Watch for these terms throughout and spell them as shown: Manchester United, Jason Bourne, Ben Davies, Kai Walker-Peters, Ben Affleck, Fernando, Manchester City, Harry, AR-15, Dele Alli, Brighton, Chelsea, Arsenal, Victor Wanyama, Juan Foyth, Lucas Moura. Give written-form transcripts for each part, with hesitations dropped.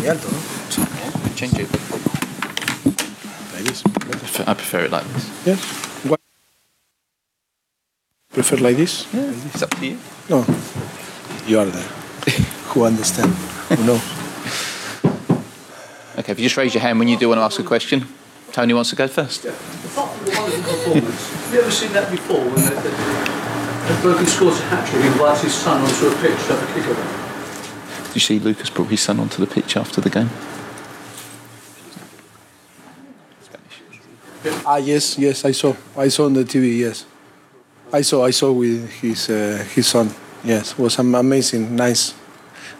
pretty alto, ¿no? Yeah, change it. Like this. I prefer it like this. Yes. Why? Prefer like this? Yeah, like this. It's up to you. No. You are there. Who understands? Who knows? Okay, if you just raise your hand when you do want to ask a question. Tony wants to go first. Yeah. Apart from the one in performance, have you ever seen that before when a bloke who scores a hat-trick invites his son onto a pitch to have a kick away? Did you see Lucas brought his son onto the pitch after the game? Ah, yes, I saw on the TV, yes. I saw with his son, yes. It was amazing, nice.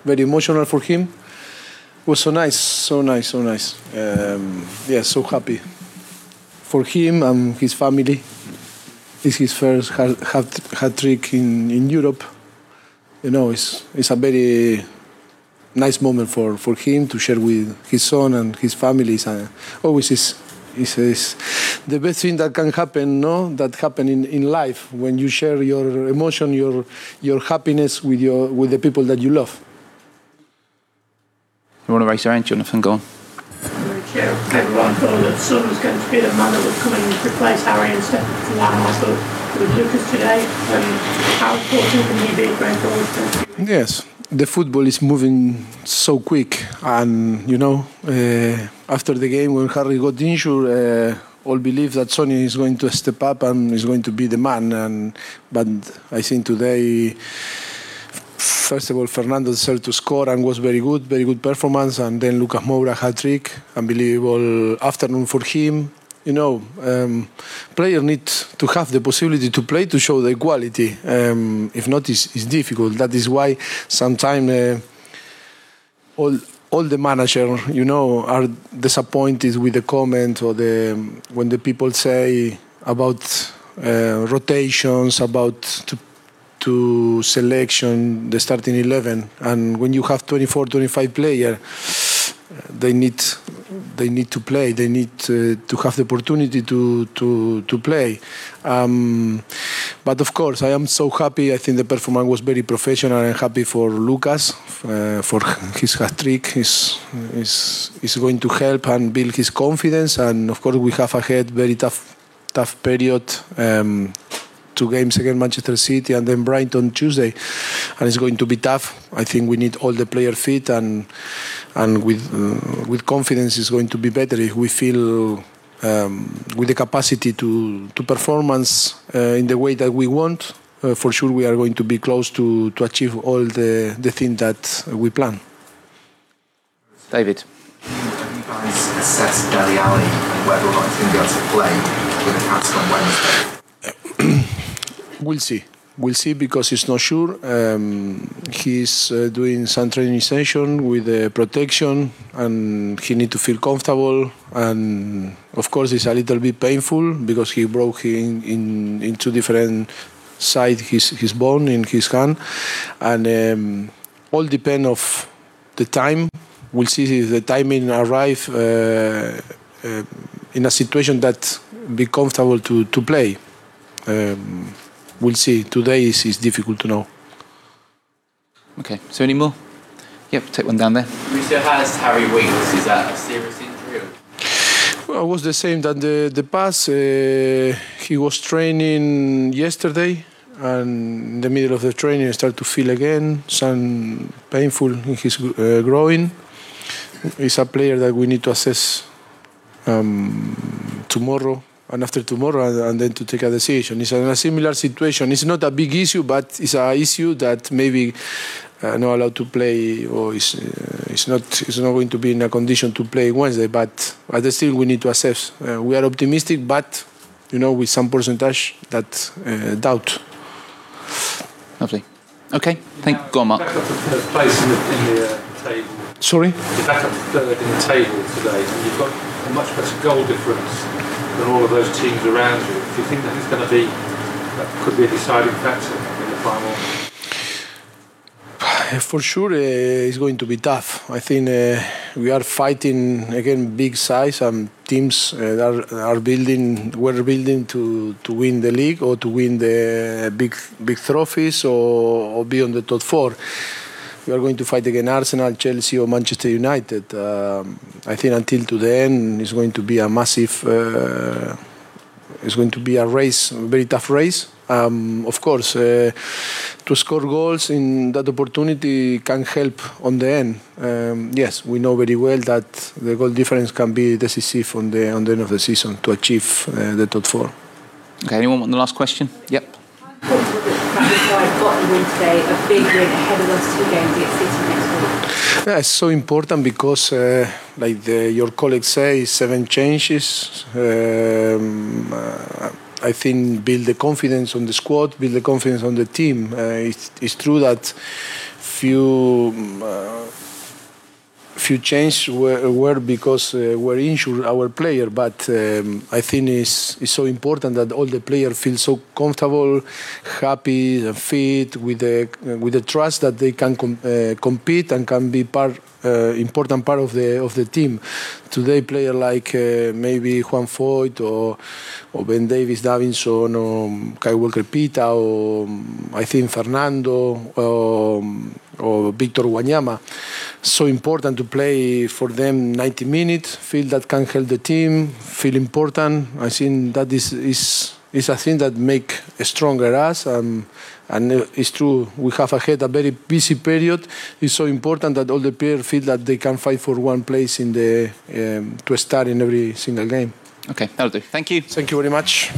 Very emotional for him. It was so nice. So happy for him and his family. It's his first hat-trick in Europe. You know, it's a very nice moment for him to share with his son and his family. It's always the best thing that can happen, no? That happen in life when you share your emotion, your happiness with the people that you love. You want to raise your hand, Jonathan? Go on. Everyone thought that Son was going to be the man that would come in and replace Harry and step up to that hustle. With Lucas today, how important can he be going forward? Yes, the football is moving so quick, and you know, after the game when Harry got injured, all believe that Sonny is going to step up and is going to be the man. But I think today. First of all, Fernando deserved to score and was very good performance. And then Lucas Moura hat-trick, unbelievable afternoon for him. You know, players need to have the possibility to play to show their quality. If not, it's difficult. That is why sometimes all the managers, you know, are disappointed with the comment or when the people say about rotations, about to selection, the starting 11, and when you have 24, 25 players, they need to play. They need to have the opportunity to play. But of course, I am so happy. I think the performance was very professional. I'm happy for Lucas for his hat-trick. Is going to help and build his confidence. And of course, we have ahead very tough period. 2 games against Manchester City and then Brighton Tuesday, and it's going to be tough. I think we need all the player fit and with confidence it's going to be better if we feel with the capacity to performance in the way that we want. For sure, we are going to be close to achieve all the things that we plan. David, can you guys assess Dele Alli and whether or not he's going to be able to play with the Cats on Wednesday? We'll see because it's not sure. He's doing some training session with protection, and he need to feel comfortable. And of course, it's a little bit painful because he broke in 2 different sides his bone in his hand, and all depend of the time. We'll see if the timing arrive in a situation that be comfortable to play. We'll see. Today is difficult to know. Okay, so any more? Yep, take one down there. So how's Harry Winks? Is that a serious injury? Well, it was the same than the past. He was training yesterday, and in the middle of the training he started to feel again some painful in his groin. He's a player that we need to assess tomorrow. And after tomorrow, and then to take a decision. It's in a similar situation. It's not a big issue, but it's an issue that maybe not allowed to play, or it's not going to be in a condition to play Wednesday. But still, we need to assess. We are optimistic, but you know, with some percentage that doubt. Lovely. Okay. Thank God, Mark. Back up to third place in the table. Sorry. You're back up to third in the table today, and you've got a much better goal difference than all of those teams around you. Do you think that is going to be, that could be a deciding factor in the final? For sure, it's going to be tough. I think we are fighting against big size and teams that were building to win the league or to win the big trophies or be on the top 4. you are going to fight against Arsenal, Chelsea or Manchester United. I think until to the end it's going to be a massive, it's going to be a race, a very tough race. Of course, to score goals in that opportunity can help on the end. Yes, we know very well that the goal difference can be decisive on the end of the season to achieve the top four. Okay, anyone want the last question? Yep. How important is the fact that I've got the win today, a big win ahead of those two games at City next week? Yeah, it's so important because, like your colleague says, 7 changes. I think build the confidence on the squad, build the confidence on the team. It's true that few changes were because were injured our player, but I think it's so important that all the players feel so comfortable, happy, and fit with the trust that they can compete and can be part. Important part of the team. Today, players like maybe Juan Foyth or Ben Davies, Davinson, or Kai Walker-Peters, or I think Fernando or Victor Wanyama. So important to play for them 90 minutes. Feel that can help the team. Feel important. I think that is a thing that make stronger us. And it's true, we have ahead a very busy period. It's so important that all the players feel that they can fight for one place in the to start in every single game. Okay, that'll do. Thank you. Thank you very much.